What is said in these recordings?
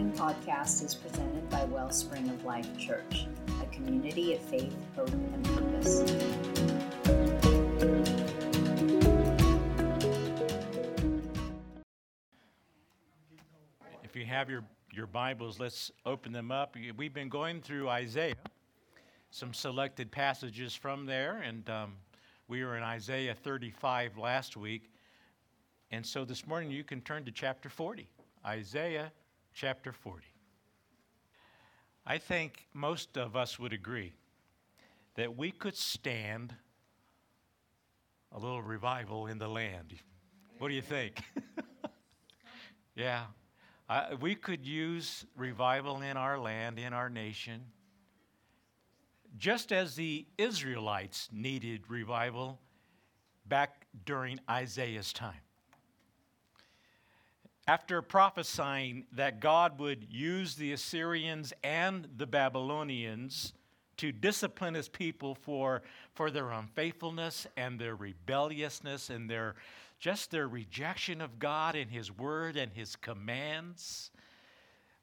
following podcast is presented by Wellspring of Life Church, a community of faith, hope, and purpose. If you have your Bibles, let's open them up. We've been going through Isaiah, some selected passages from there, and we were in Isaiah 35 last week. And so this morning you can turn to chapter 40, Isaiah chapter 40. I think most of us would agree that we could stand a little revival in the land. What do you think? Yeah, we could use revival in our land, in our nation, just as the Israelites needed revival back during Isaiah's time. After prophesying that God would use the Assyrians and the Babylonians to discipline his people for their unfaithfulness and their rebelliousness and their rejection of God and his word and his commands,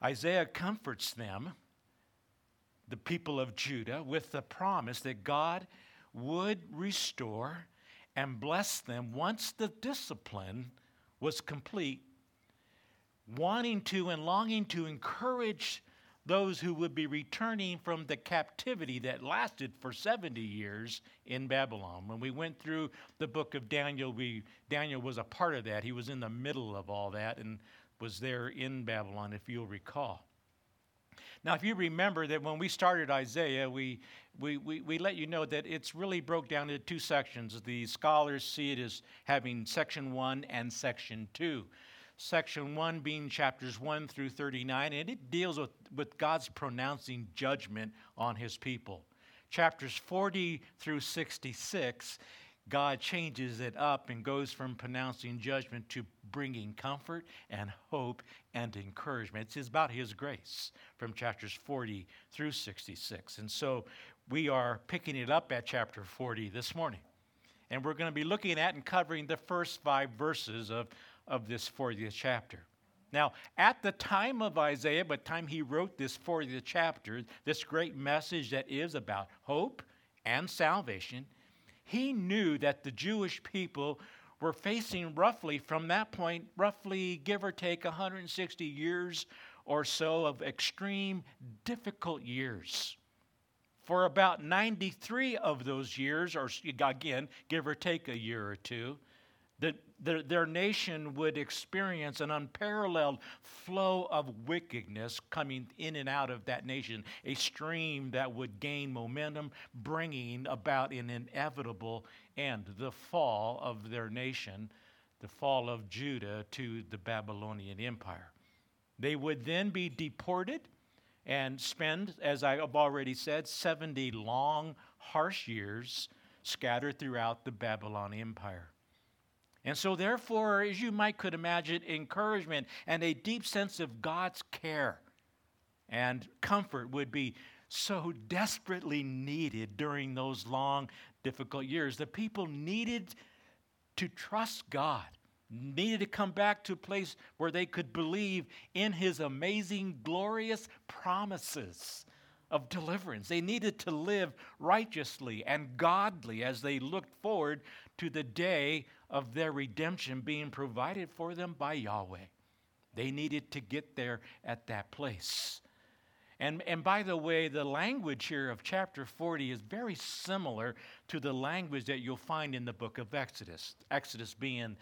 Isaiah comforts them, the people of Judah, with the promise that God would restore and bless them once the discipline was complete, wanting to and longing to encourage those who would be returning from the captivity that lasted for 70 years in Babylon. When we went through the book of Daniel, Daniel was a part of that. He was in the middle of all that and was there in Babylon, if you'll recall. Now, if you remember that when we started Isaiah, we let you know that it's really broke down into two sections. The scholars see it as having section 1 and section 2. Section 1 being chapters 1 through 39, and it deals with God's pronouncing judgment on his people. Chapters 40 through 66, God changes it up and goes from pronouncing judgment to bringing comfort and hope and encouragement. It's about his grace from chapters 40 through 66. And so we are picking it up at chapter 40 this morning. And we're going to be looking at and covering the first 5 verses of this 40th chapter. Now, at the time of Isaiah, by the time he wrote this 40th chapter, this great message that is about hope and salvation, he knew that the Jewish people were facing roughly, give or take, 160 years or so of extreme, difficult years. For about 93 of those years, or again, give or take a year or two, their nation would experience an unparalleled flow of wickedness coming in and out of that nation, a stream that would gain momentum, bringing about an inevitable end, the fall of their nation, the fall of Judah to the Babylonian Empire. They would then be deported and spend, as I have already said, 70 long, harsh years scattered throughout the Babylonian Empire. And so therefore, as you could imagine, encouragement and a deep sense of God's care and comfort would be so desperately needed during those long, difficult years. The people needed to trust God, needed to come back to a place where they could believe in his amazing, glorious promises of deliverance. They needed to live righteously and godly as they looked forward to the day of their redemption being provided for them by Yahweh. They needed to get there at that place. And by the way, the language here of chapter 40 is very similar to the language that you'll find in the book of Exodus. Exodus being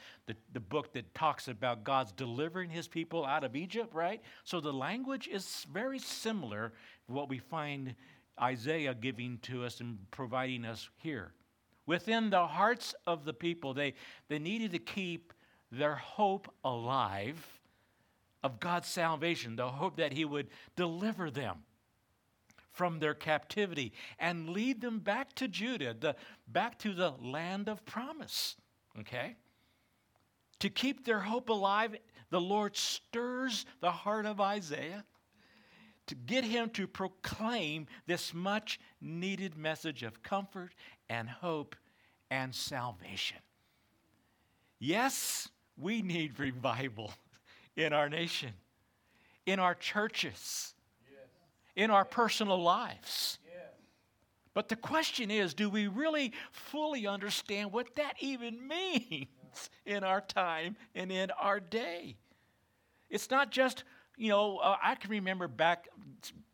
the book that talks about God's delivering his people out of Egypt, right? So the language is very similar to what we find Isaiah giving to us and providing us here. Within the hearts of the people, they needed to keep their hope alive of God's salvation, the hope that he would deliver them from their captivity and lead them back to Judah, back to the land of promise, okay? To keep their hope alive, the Lord stirs the heart of Isaiah to get him to proclaim this much-needed message of comfort and hope and salvation. Yes, we need revival in our nation. in our churches, in our personal lives. But the question is, do we really fully understand what that even means in our time and in our day? It's not just, you know, I can remember back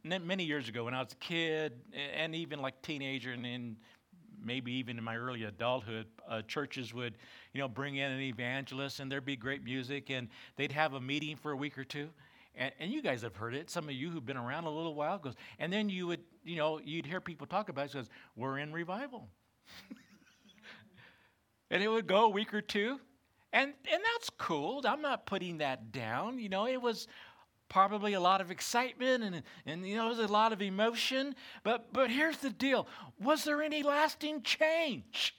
many years ago when I was a kid and even like teenager and then maybe even in my early adulthood, churches would, you know, bring in an evangelist and there'd be great music and they'd have a meeting for a week or two. And you guys have heard it. Some of you who've been around a little while goes, and then you would, you know, you'd hear people talk about it. It says, we're in revival. And it would go a week or two. And that's cool. I'm not putting that down. You know, it was probably a lot of excitement and you know, it was a lot of emotion. But here's the deal. Was there any lasting change?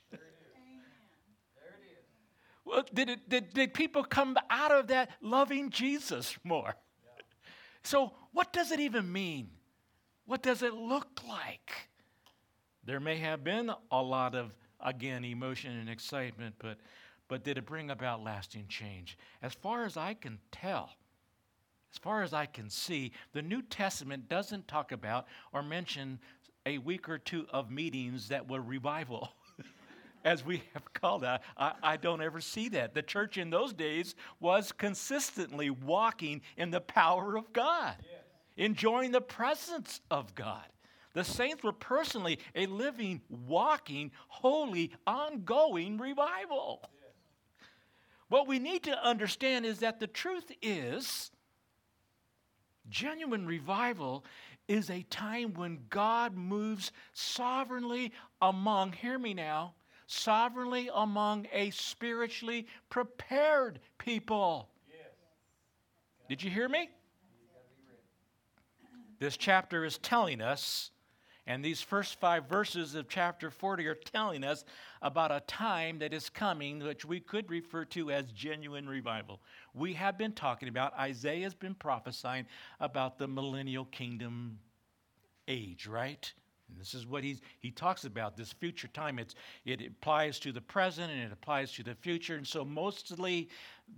Well, did people come out of that loving Jesus more? Yeah. So what does it even mean? What does it look like? There may have been a lot of, again, emotion and excitement, but did it bring about lasting change? As far as I can tell, as far as I can see, the New Testament doesn't talk about or mention a week or two of meetings that were revival. As we have called that, I don't ever see that. The church in those days was consistently walking in the power of God, enjoying the presence of God. The saints were personally a living, walking, holy, ongoing revival. Yes. What we need to understand is that the truth is, genuine revival is a time when God moves sovereignly among, hear me now, sovereignly among a spiritually prepared people. Yes. Did you hear me? This chapter is telling us, and these first 5 verses of chapter 40 are telling us about a time that is coming, which we could refer to as genuine revival. We have been talking about, Isaiah has been prophesying about the millennial kingdom age, right? And this is what he talks about, this future time. It applies to the present and it applies to the future. And so mostly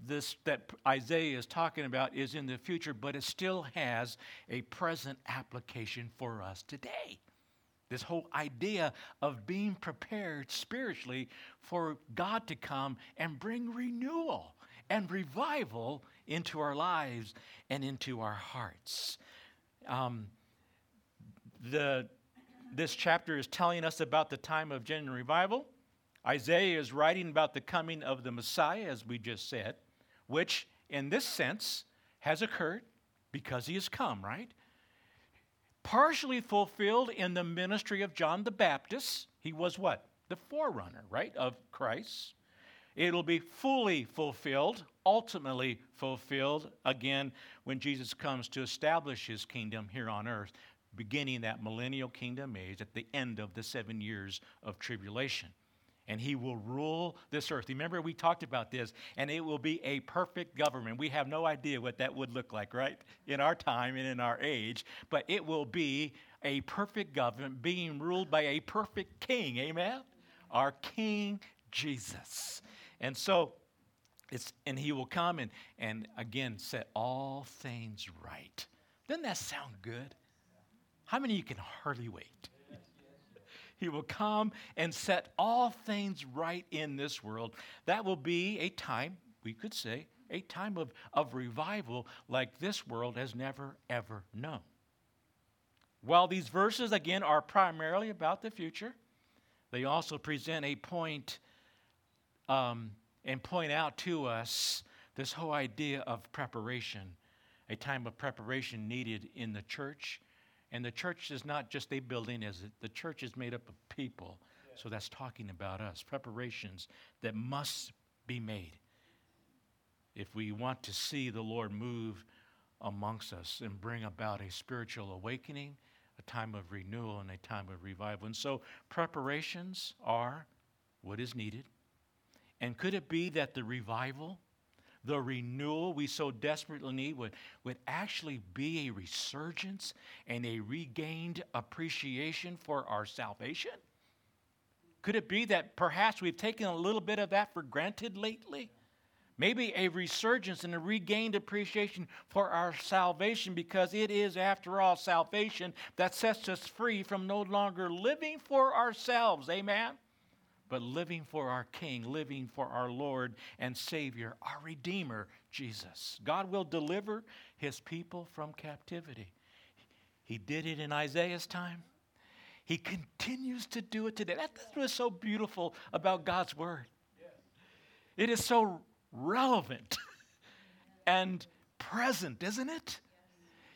this that Isaiah is talking about is in the future, but it still has a present application for us today. This whole idea of being prepared spiritually for God to come and bring renewal and revival into our lives and into our hearts. This chapter is telling us about the time of genuine revival. Isaiah is writing about the coming of the Messiah, as we just said, which in this sense has occurred because he has come, right? Partially fulfilled in the ministry of John the Baptist. He was what? The forerunner, right, of Christ. It'll be fully fulfilled, ultimately fulfilled, again, when Jesus comes to establish his kingdom here on earth, beginning that millennial kingdom age at the end of the 7 years of tribulation. And he will rule this earth. Remember, we talked about this, and it will be a perfect government. We have no idea what that would look like, right, in our time and in our age, but it will be a perfect government being ruled by a perfect king, amen? Our King Jesus. And so, and he will come and again, set all things right. Doesn't that sound good? How many of you can hardly wait? He will come and set all things right in this world. That will be a time, we could say, a time of revival like this world has never, ever known. While these verses, again, are primarily about the future, they also present a point and point out to us this whole idea of preparation, a time of preparation needed in the church. And the church is not just a building, is it? The church is made up of people. Yeah. So that's talking about us. Preparations that must be made if we want to see the Lord move amongst us and bring about a spiritual awakening, a time of renewal, and a time of revival. And so preparations are what is needed. And could it be that the revival, the renewal we so desperately need would actually be a resurgence and a regained appreciation for our salvation? Could it be that perhaps we've taken a little bit of that for granted lately? Maybe a resurgence and a regained appreciation for our salvation, because it is, after all, salvation that sets us free from no longer living for ourselves, amen, but living for our King, living for our Lord and Savior, our Redeemer, Jesus. God will deliver His people from captivity. He did it in Isaiah's time. He continues to do it today. That's what's so beautiful about God's Word. It is so relevant and present, isn't it?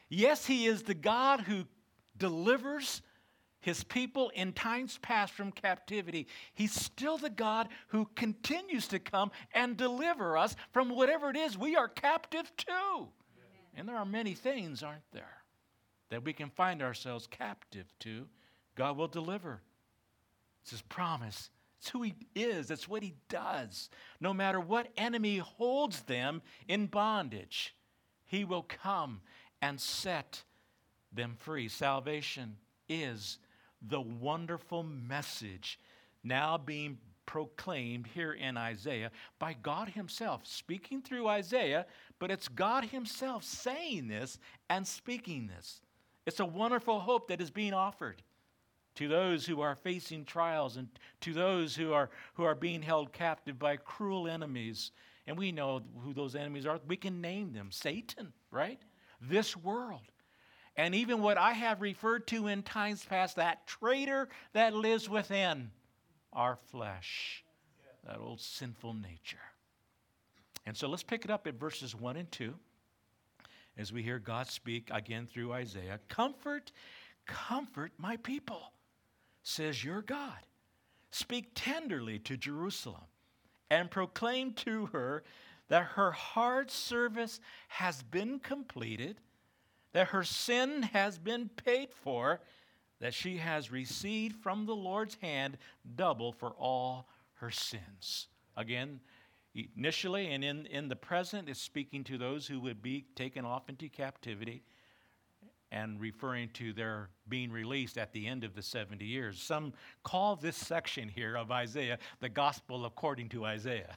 Yes, He is the God who delivers His people in times past from captivity. He's still the God who continues to come and deliver us from whatever it is we are captive to. Amen. And there are many things, aren't there, that we can find ourselves captive to. God will deliver. It's His promise. It's who He is. It's what He does. No matter what enemy holds them in bondage, He will come and set them free. Salvation is the wonderful message now being proclaimed here in Isaiah by God Himself, speaking through Isaiah, but it's God Himself saying this and speaking this. It's a wonderful hope that is being offered to those who are facing trials and to those who are being held captive by cruel enemies. And we know who those enemies are. We can name them. Satan, right? This world. And even what I have referred to in times past, that traitor that lives within our flesh, that old sinful nature. And so let's pick it up at verses 1 and 2 as we hear God speak again through Isaiah. Comfort my people, says your God. Speak tenderly to Jerusalem and proclaim to her that her hard service has been completed, that her sin has been paid for, that she has received from the Lord's hand double for all her sins. Again, initially and in the present, it's speaking to those who would be taken off into captivity, and referring to their being released at the end of the 70 years. Some call this section here of Isaiah the gospel according to Isaiah.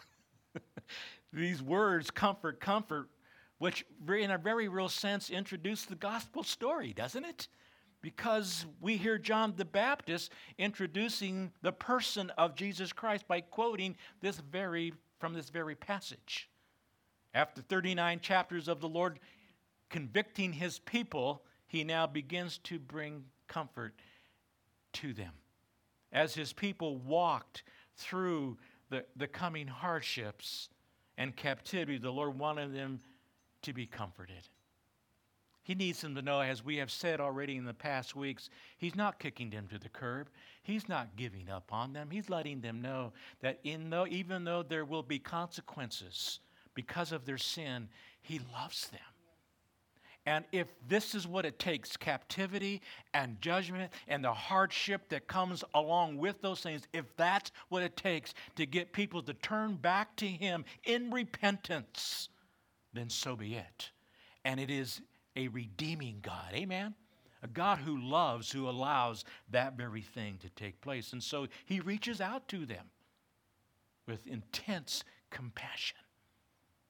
These words, comfort, comfort, which in a very real sense introduce the gospel story, doesn't it? Because we hear John the Baptist introducing the person of Jesus Christ by quoting from this very passage. After 39 chapters of the Lord convicting His people, He now begins to bring comfort to them. As His people walked through the coming hardships and captivity, the Lord wanted them to be comforted. He needs them to know, as we have said already in the past weeks, He's not kicking them to the curb. He's not giving up on them. He's letting them know that even though there will be consequences because of their sin, He loves them. And if this is what it takes, captivity and judgment and the hardship that comes along with those things, if that's what it takes to get people to turn back to Him in repentance, then so be it. And it is a redeeming God, amen? A God who loves, who allows that very thing to take place. And so He reaches out to them with intense compassion.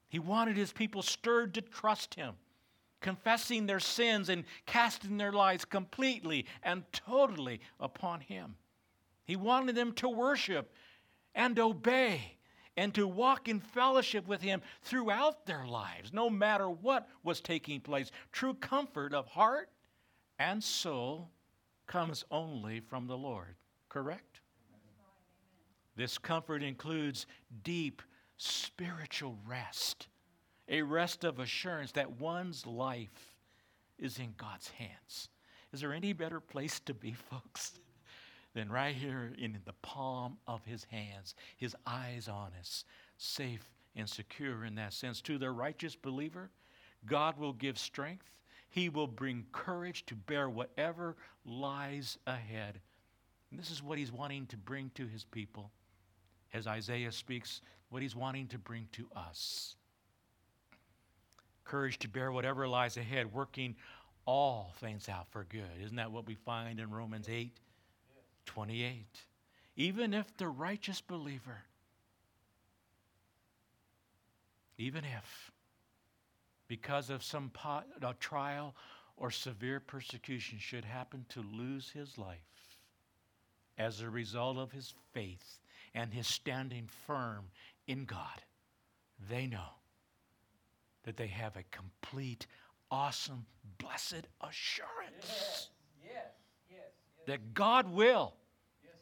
He wanted His people stirred to trust Him, confessing their sins and casting their lives completely and totally upon Him. He wanted them to worship and obey and to walk in fellowship with Him throughout their lives, no matter what was taking place. True comfort of heart and soul comes only from the Lord, correct? This comfort includes deep spiritual rest, a rest of assurance that one's life is in God's hands. Is there any better place to be, folks, than right here in the palm of His hands, His eyes on us, safe and secure in that sense? To the righteous believer, God will give strength. He will bring courage to bear whatever lies ahead. And this is what He's wanting to bring to His people. As Isaiah speaks, what He's wanting to bring to us. Courage to bear whatever lies ahead, working all things out for good. Isn't that what we find in Romans 8:28? Even if the righteous believer even if, because of some trial or severe persecution, should happen to lose his life as a result of his faith and his standing firm in God, they know that they have a complete, awesome, blessed assurance that God will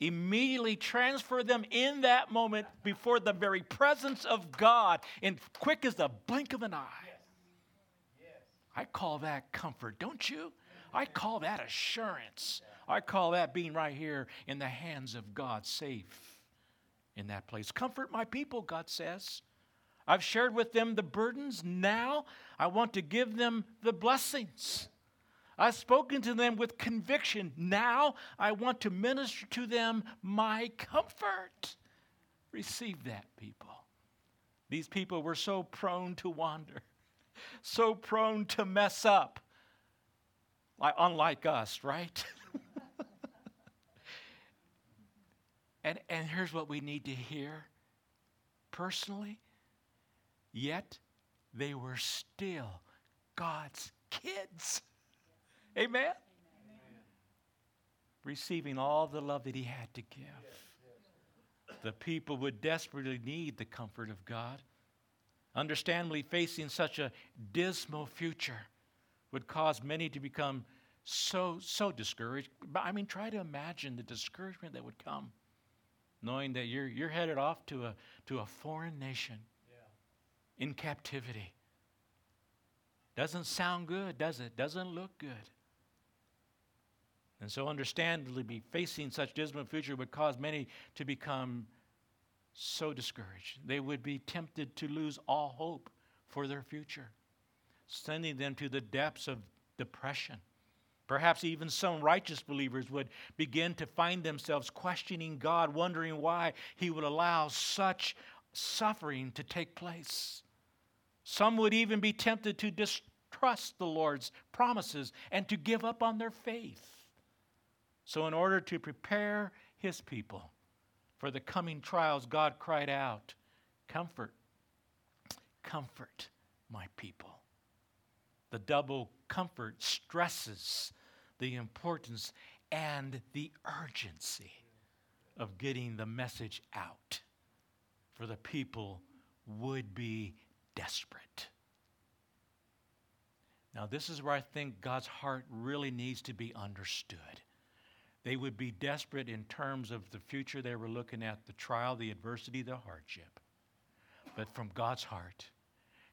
immediately transfer them in that moment before the very presence of God in quick as the blink of an eye. I call that comfort, don't you? I call that assurance. I call that being right here in the hands of God, safe in that place. Comfort my people, God says. I've shared with them the burdens. Now I want to give them the blessings. I've spoken to them with conviction. Now I want to minister to them my comfort. Receive that, people. These people were so prone to wander, so prone to mess up, unlike us, right? And here's what we need to hear personally. Yet they were still God's kids. Amen? Amen. Receiving all the love that he had to give. The people would desperately need the comfort of God. Understandably, facing such a dismal future would cause many to become so discouraged. I mean, try to imagine the discouragement that would come, knowing that you're headed off to a foreign nation in captivity. Doesn't sound good, does it? Doesn't look good. And so understandably, facing such dismal future would cause many to become so discouraged. They would be tempted to lose all hope for their future, sending them to the depths of depression. Perhaps even some righteous believers would begin to find themselves questioning God, wondering why he would allow such suffering to take place. Some would even be tempted to distrust the Lord's promises and to give up on their faith. So in order to prepare his people for the coming trials, God cried out, "Comfort, comfort my people." The double comfort stresses the importance and the urgency of getting the message out, for the people would be desperate. Now, this is where I think God's heart really needs to be understood. They would be desperate in terms of the future they were looking at, the trial, the adversity, the hardship. But from God's heart,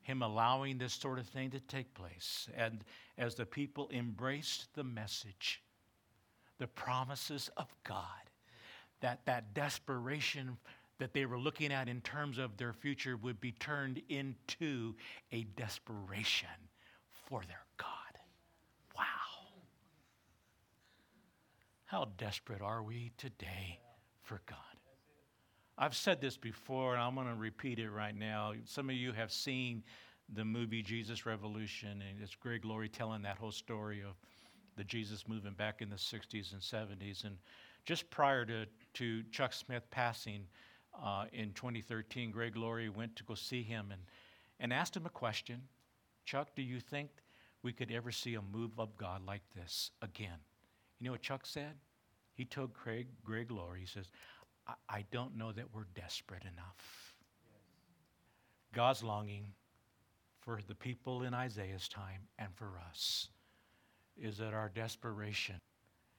him allowing this sort of thing to take place, and as the people embraced the message, the promises of God, that desperation that they were looking at in terms of their future would be turned into a desperation for their God. Wow. How desperate are we today for God? I've said this before, and I'm going to repeat it right now. Some of you have seen the movie Jesus Revolution, and it's Greg Laurie telling that whole story of the Jesus movement back in the 60s and 70s. And just prior to Chuck Smith passing, in 2013, Greg Laurie went to go see him and asked him a question. Chuck, do you think we could ever see a move of God like this again? You know what Chuck said? He told Greg Laurie, he says, I don't know that we're desperate enough. Yes. God's longing for the people in Isaiah's time and for us is that our desperation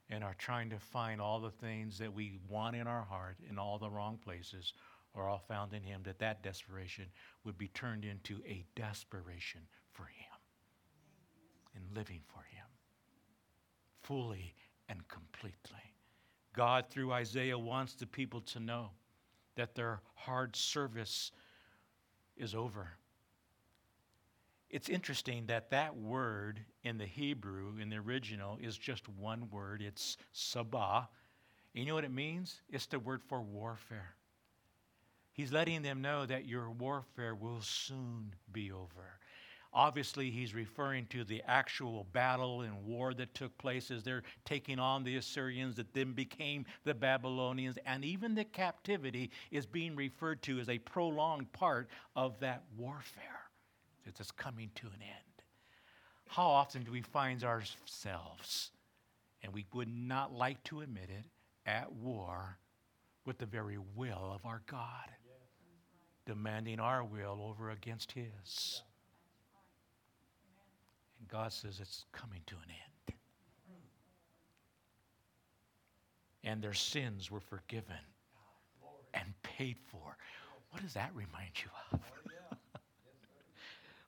and are trying to find all the things that we want in our heart in all the wrong places are all found in him, that desperation would be turned into a desperation for him and living for him fully and completely. God, through Isaiah, wants the people to know that their hard service is over. It's interesting that word in the Hebrew, in the original, is just one word. It's sabah. You know what it means? It's the word for warfare. He's letting them know that your warfare will soon be over. Obviously, he's referring to the actual battle and war that took place as they're taking on the Assyrians that then became the Babylonians. And even the captivity is being referred to as a prolonged part of that warfare. because it's coming to an end. How often do we find ourselves, and we would not like to admit it, at war with the very will of our God, demanding our will over against His? And God says it's coming to an end. And their sins were forgiven and paid for. What does that remind you of?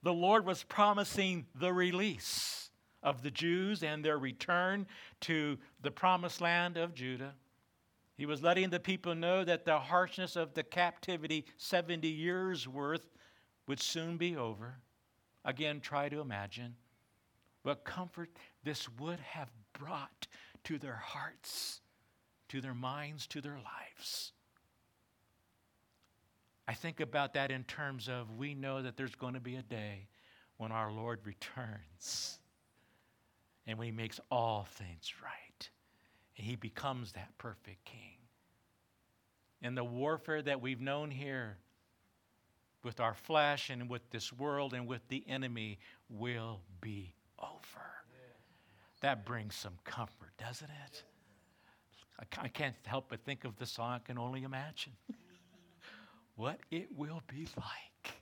The Lord was promising the release of the Jews and their return to the promised land of Judah. He was letting the people know that the harshness of the captivity, 70 years worth, would soon be over. Again, try to imagine what comfort this would have brought to their hearts, to their minds, to their lives. I think about that in terms of, we know that there's going to be a day when our Lord returns and when He makes all things right and He becomes that perfect King. And the warfare that we've known here with our flesh and with this world and with the enemy will be over. That brings some comfort, doesn't it? I can't help but think of the song, I Can Only Imagine. What it will be like.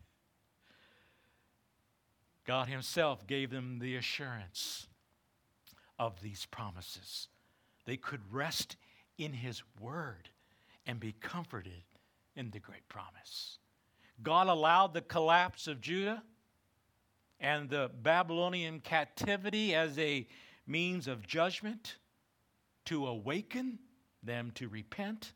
God Himself gave them the assurance of these promises. They could rest in His word and be comforted in the great promise. God allowed the collapse of Judah and the Babylonian captivity as a means of judgment to awaken them to repent.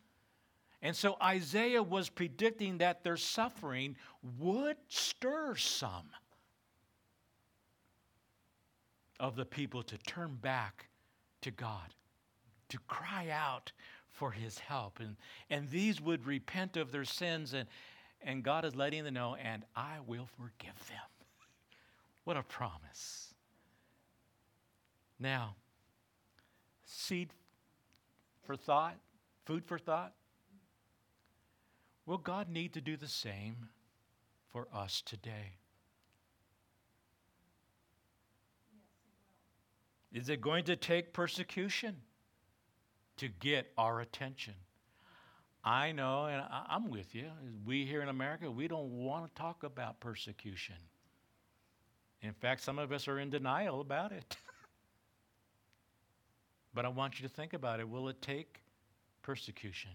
And so Isaiah was predicting that their suffering would stir some of the people to turn back to God, to cry out for His help. And these would repent of their sins, and God is letting them know, and I will forgive them. What a promise. Now, seed for thought, food for thought. Will God need to do the same for us today? Is it going to take persecution to get our attention? I know, and I'm with you. We here in America, we don't want to talk about persecution. In fact, some of us are in denial about it. But I want you to think about it. Will it take persecution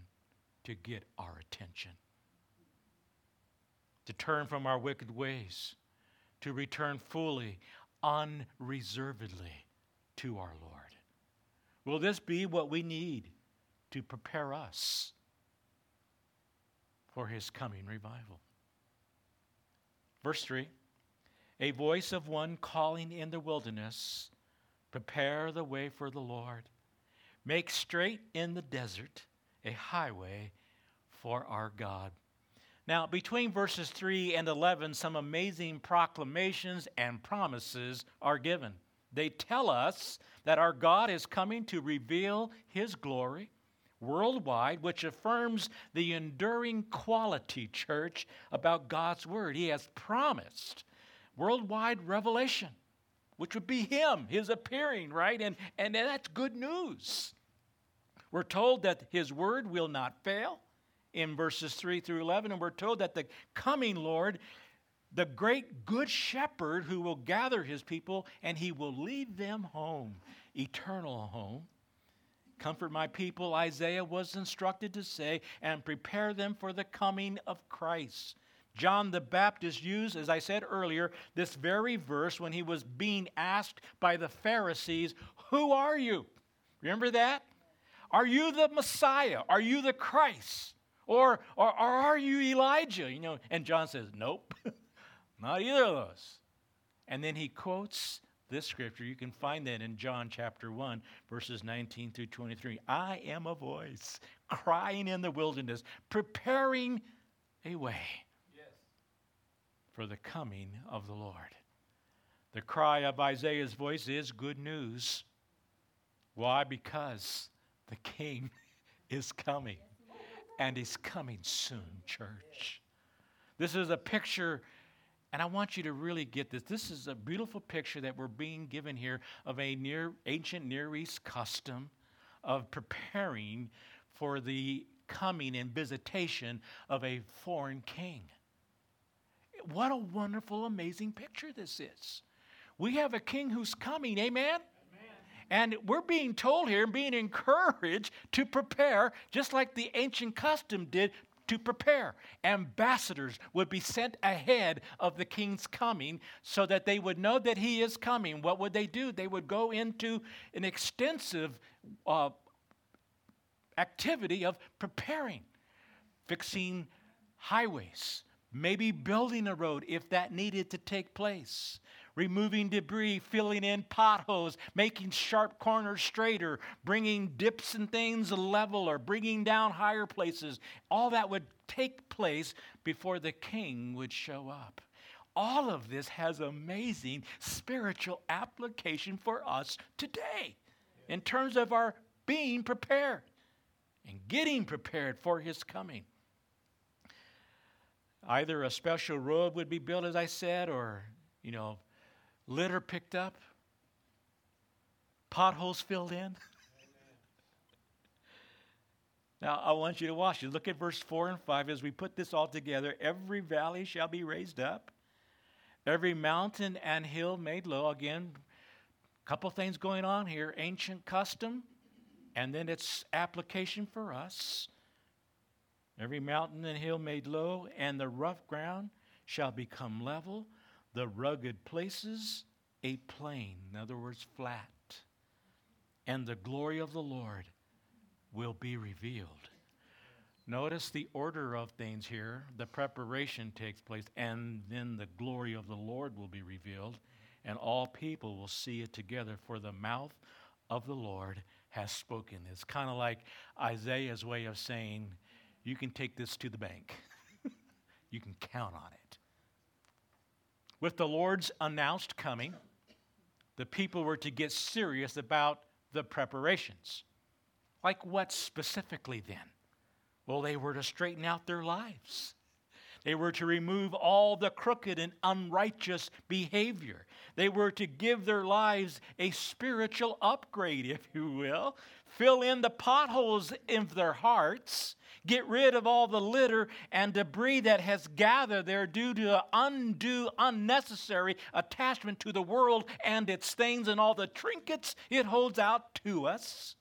to get our attention, to turn from our wicked ways, to return fully, unreservedly to our Lord? Will this be what we need to prepare us for His coming revival? Verse 3, a voice of one calling in the wilderness, prepare the way for the Lord, make straight in the desert a highway for our God. Now, between verses 3 and 11, some amazing proclamations and promises are given. They tell us that our God is coming to reveal His glory worldwide, which affirms the enduring quality, church, about God's word. He has promised worldwide revelation, which would be Him, His appearing, right? And that's good news. We're told that His word will not fail in verses 3 through 11. And we're told that the coming Lord, the great good shepherd who will gather His people and He will lead them home, eternal home. Comfort my people, Isaiah was instructed to say, and prepare them for the coming of Christ. John the Baptist used, as I said earlier, this very verse when he was being asked by the Pharisees, who are you? Remember that? Are you the Messiah? Are you the Christ? Or are you Elijah? You know, and John says, nope, not either of those. And then he quotes this scripture. You can find that in John chapter 1, verses 19 through 23. I am a voice crying in the wilderness, preparing a way for the coming of the Lord. The cry of Isaiah's voice is good news. Why? Because the King is coming, and He's coming soon, church. This is a picture And I want you to really get this. This is a beautiful picture that we're being given here of a ancient Near East custom of preparing for the coming and visitation of a foreign king. What a wonderful, amazing picture this is. We have a king who's coming, amen? And we're being told here, being encouraged to prepare, just like the ancient custom did to prepare. Ambassadors would be sent ahead of the king's coming so that they would know that he is coming. What would they do? They would go into an extensive activity of preparing, fixing highways, maybe building a road if that needed to take place, removing debris, filling in potholes, making sharp corners straighter, bringing dips and things level, or bringing down higher places. All that would take place before the king would show up. All of this has amazing spiritual application for us today in terms of our being prepared and getting prepared for his coming. Either a special road would be built, as I said, or, litter picked up, potholes filled in. Amen. Now, I want you to watch it. Look at verse 4 and 5. As we put this all together, every valley shall be raised up, every mountain and hill made low. Again, a couple things going on here. Ancient custom, and then its application for us. Every mountain and hill made low, and the rough ground shall become level. The rugged places, a plain, in other words, flat. And the glory of the Lord will be revealed. Notice the order of things here. The preparation takes place, and then the glory of the Lord will be revealed, and all people will see it together, for the mouth of the Lord has spoken. It's kind of like Isaiah's way of saying, you can take this to the bank. You can count on it. With the Lord's announced coming, the people were to get serious about the preparations. Like what specifically then? Well, they were to straighten out their lives. They were to remove all the crooked and unrighteous behavior. They were to give their lives a spiritual upgrade, if you will. Fill in the potholes in their hearts. Get rid of all the litter and debris that has gathered there due to undue, unnecessary attachment to the world and its things and all the trinkets it holds out to us.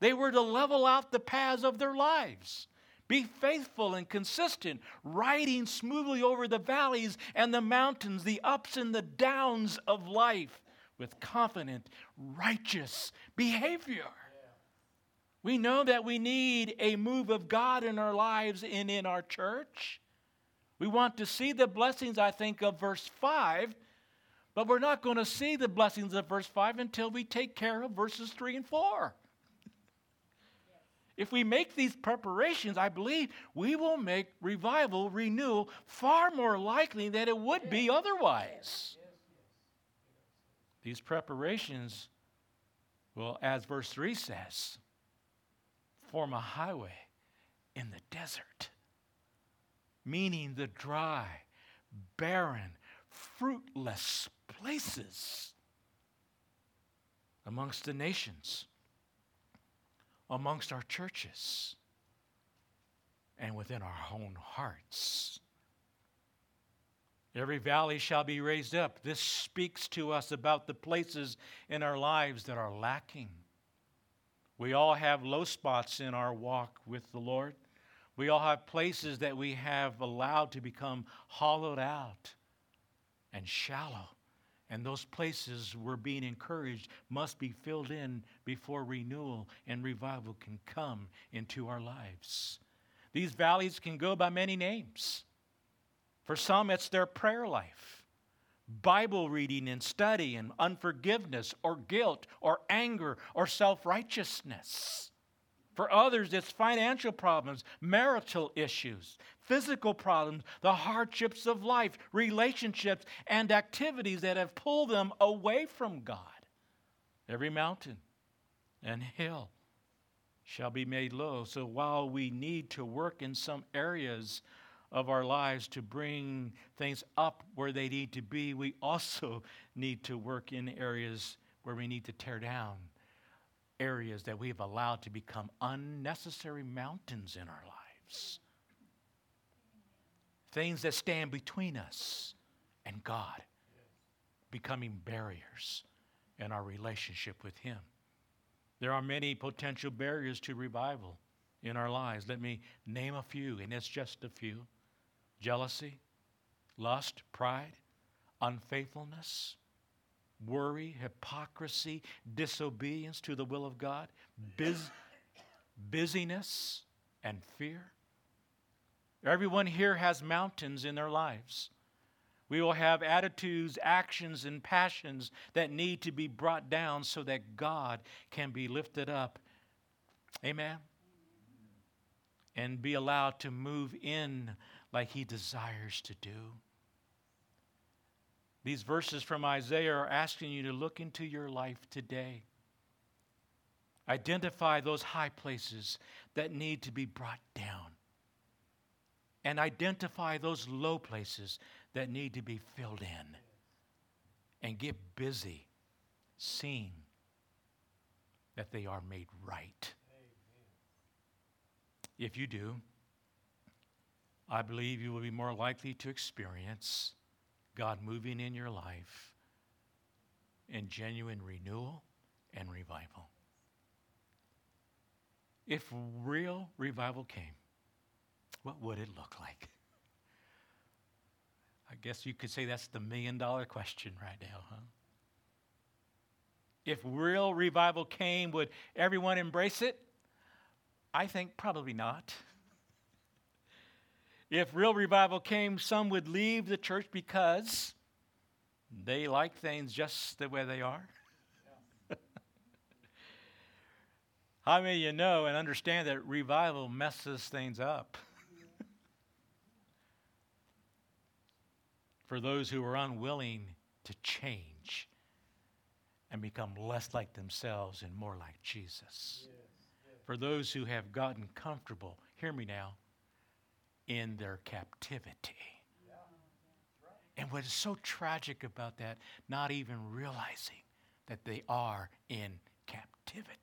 They were to level out the paths of their lives. Be faithful and consistent, riding smoothly over the valleys and the mountains, the ups and the downs of life with confident, righteous behavior. We know that we need a move of God in our lives and in our church. We want to see the blessings, I think, of verse 5, but we're not going to see the blessings of verse 5 until we take care of verses 3 and 4. If we make these preparations, I believe we will make revival, renewal, far more likely than it would be otherwise. These preparations, well, as verse 3 says, form a highway in the desert, meaning the dry, barren, fruitless places amongst the nations, amongst our churches, and within our own hearts. Every valley shall be raised up. This speaks to us about the places in our lives that are lacking. We all have low spots in our walk with the Lord. We all have places that we have allowed to become hollowed out and shallow. And those places we're being encouraged must be filled in before renewal and revival can come into our lives. These valleys can go by many names. For some, it's their prayer life. Bible reading and study and unforgiveness or guilt or anger or self-righteousness. For others, it's financial problems, marital issues, physical problems, the hardships of life, relationships, and activities that have pulled them away from God. Every mountain and hill shall be made low. So while we need to work in some areas of our lives to bring things up where they need to be, we also need to work in areas where we need to tear down areas that we have allowed to become unnecessary mountains in our lives. Things that stand between us and God, becoming barriers in our relationship with Him. There are many potential barriers to revival in our lives. Let me name a few, and it's just a few. Jealousy, lust, pride, unfaithfulness, worry, hypocrisy, disobedience to the will of God, busyness, and fear. Everyone here has mountains in their lives. We will have attitudes, actions, and passions that need to be brought down so that God can be lifted up. Amen? And be allowed to move in like He desires to do. These verses from Isaiah are asking you to look into your life today. Identify those high places that need to be brought down. And identify those low places that need to be filled in. And get busy seeing that they are made right. If you do, I believe you will be more likely to experience God moving in your life in genuine renewal and revival. If real revival came, what would it look like? I guess you could say that's the million-dollar question right now, huh? If real revival came, would everyone embrace it? I think probably not. If real revival came, some would leave the church because they like things just the way they are. Yeah. How many of you know and understand that revival messes things up? For those who are unwilling to change and become less like themselves and more like Jesus. Yeah. For those who have gotten comfortable, hear me now, in their captivity. Yeah. And what is so tragic about that, not even realizing that they are in captivity.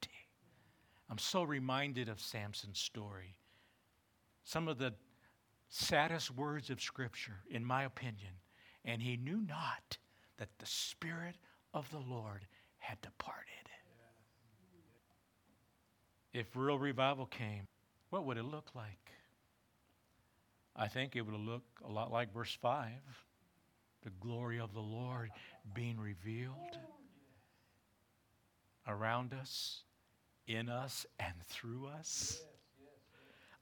I'm so reminded of Samson's story. Some of the saddest words of Scripture, in my opinion, and he knew not that the Spirit of the Lord had departed. If real revival came, what would it look like? I think it would look a lot like verse 5, the glory of the Lord being revealed around us, in us, and through us.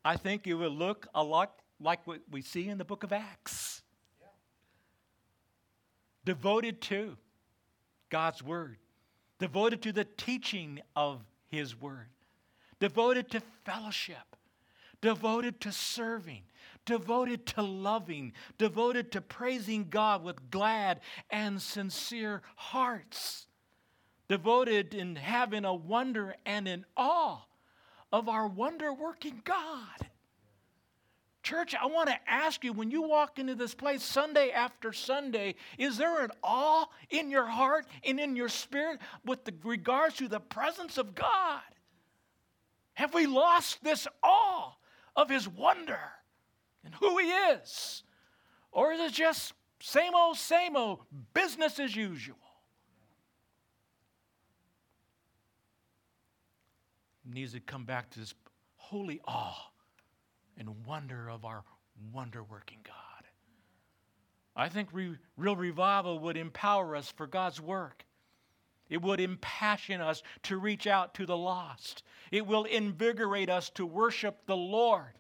I think it would look a lot like what we see in the book of Acts. Devoted to God's Word, devoted to the teaching of His Word. Devoted to fellowship, devoted to serving, devoted to loving, devoted to praising God with glad and sincere hearts, devoted in having a wonder and an awe of our wonder-working God. Church, I want to ask you, when you walk into this place Sunday after Sunday, is there an awe in your heart and in your spirit with regards to the presence of God? Have we lost this awe of His wonder and who He is? Or is it just same old, business as usual? It needs to come back to this holy awe and wonder of our wonder-working God. I think real revival would empower us for God's work. It would impassion us to reach out to the lost. It will invigorate us to worship the Lord.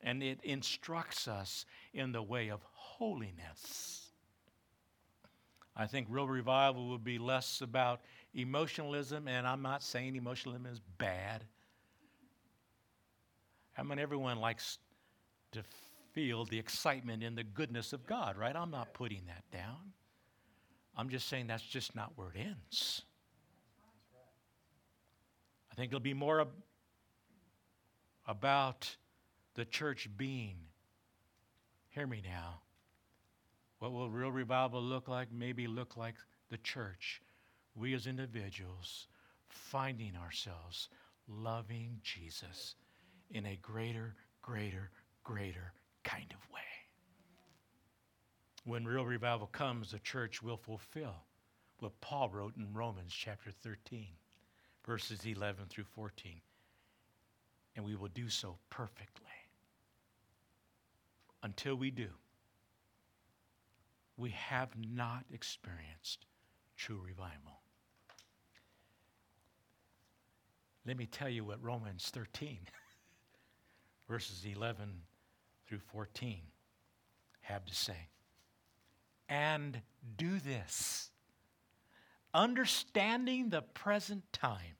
And it instructs us in the way of holiness. I think real revival will be less about emotionalism, and I'm not saying emotionalism is bad. I mean, everyone likes to feel the excitement and the goodness of God, right? I'm not putting that down. I'm just saying that's just not where it ends. I think it'll be more about the church being Hear me now. What will real revival look like? Maybe look like the church. We as individuals finding ourselves loving Jesus in a greater kind of way. When real revival comes, the church will fulfill what Paul wrote in Romans chapter 13, verses 11 through 14. And we will do so perfectly. Until we do, we have not experienced true revival. Let me tell you what Romans 13, verses 11 through 14 have to say. And do this, understanding the present time.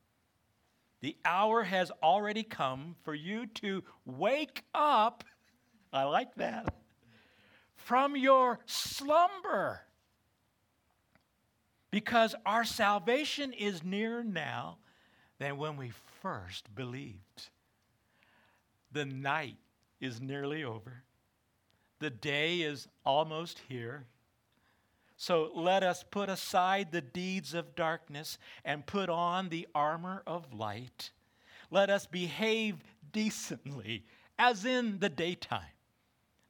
The hour has already come for you to wake up. I like that. From your slumber. Because our salvation is nearer now than when we first believed. The night is nearly over. The day is almost here. So let us put aside the deeds of darkness and put on the armor of light. Let us behave decently, as in the daytime,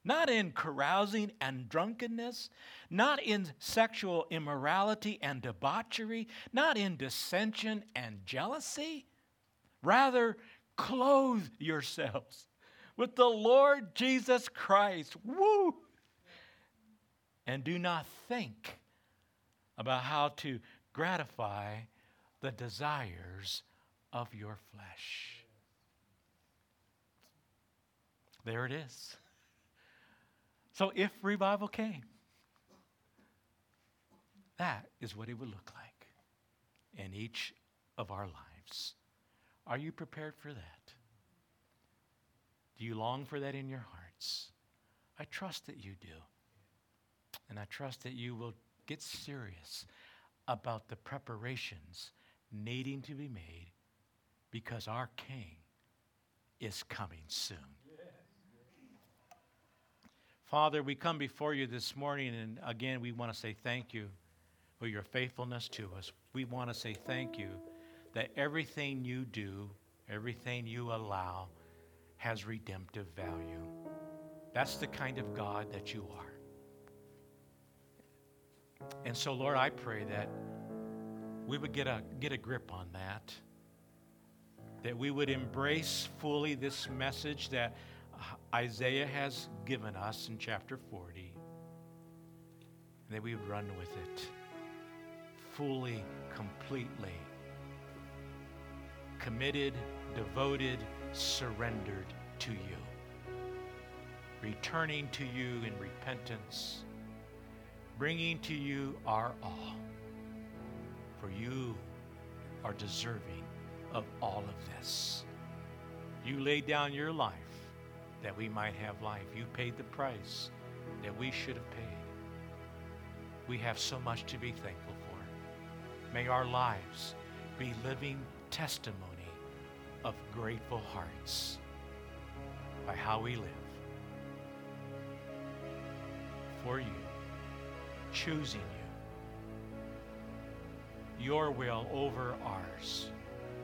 not in carousing and drunkenness, not in sexual immorality and debauchery, not in dissension and jealousy. Rather, clothe yourselves with the Lord Jesus Christ. Woo! And do not think about how to gratify the desires of your flesh. There it is. So if revival came, that is what it would look like in each of our lives. Are you prepared for that? Do you long for that in your hearts? I trust that you do. And I trust that you will get serious about the preparations needing to be made because our King is coming soon. Yes. Father, we come before you this morning, and again, we want to say thank you for your faithfulness to us. We want to say thank you that everything you do, everything you allow, has redemptive value. That's the kind of God that you are. And so, Lord, I pray that we would get a grip on that we would embrace fully this message that Isaiah has given us in chapter 40, and that we would run with it fully, completely, committed, devoted, surrendered to you, returning to you in repentance, bringing to you our all, for you are deserving of all of this. You laid down your life that we might have life. You paid the price that we should have paid. We have so much to be thankful for. May our lives be living testimony of grateful hearts by how we live for you. Choosing you, your will over ours,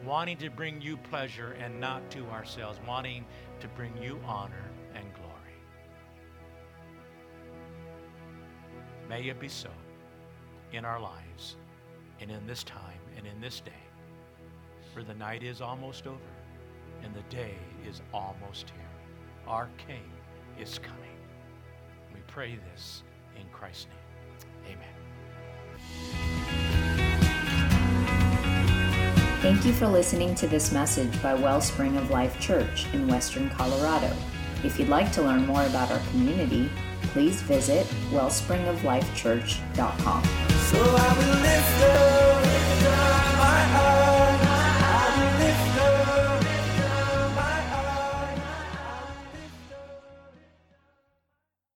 wanting to bring you pleasure and not to ourselves, wanting to bring you honor and glory. May it be so in our lives and in this time and in this day, for the night is almost over and the day is almost here. Our King is coming. We pray this in Christ's name. Amen. Thank you for listening to this message by Wellspring of Life Church in Western Colorado. If you'd like to learn more about our community, please visit wellspringoflifechurch.com.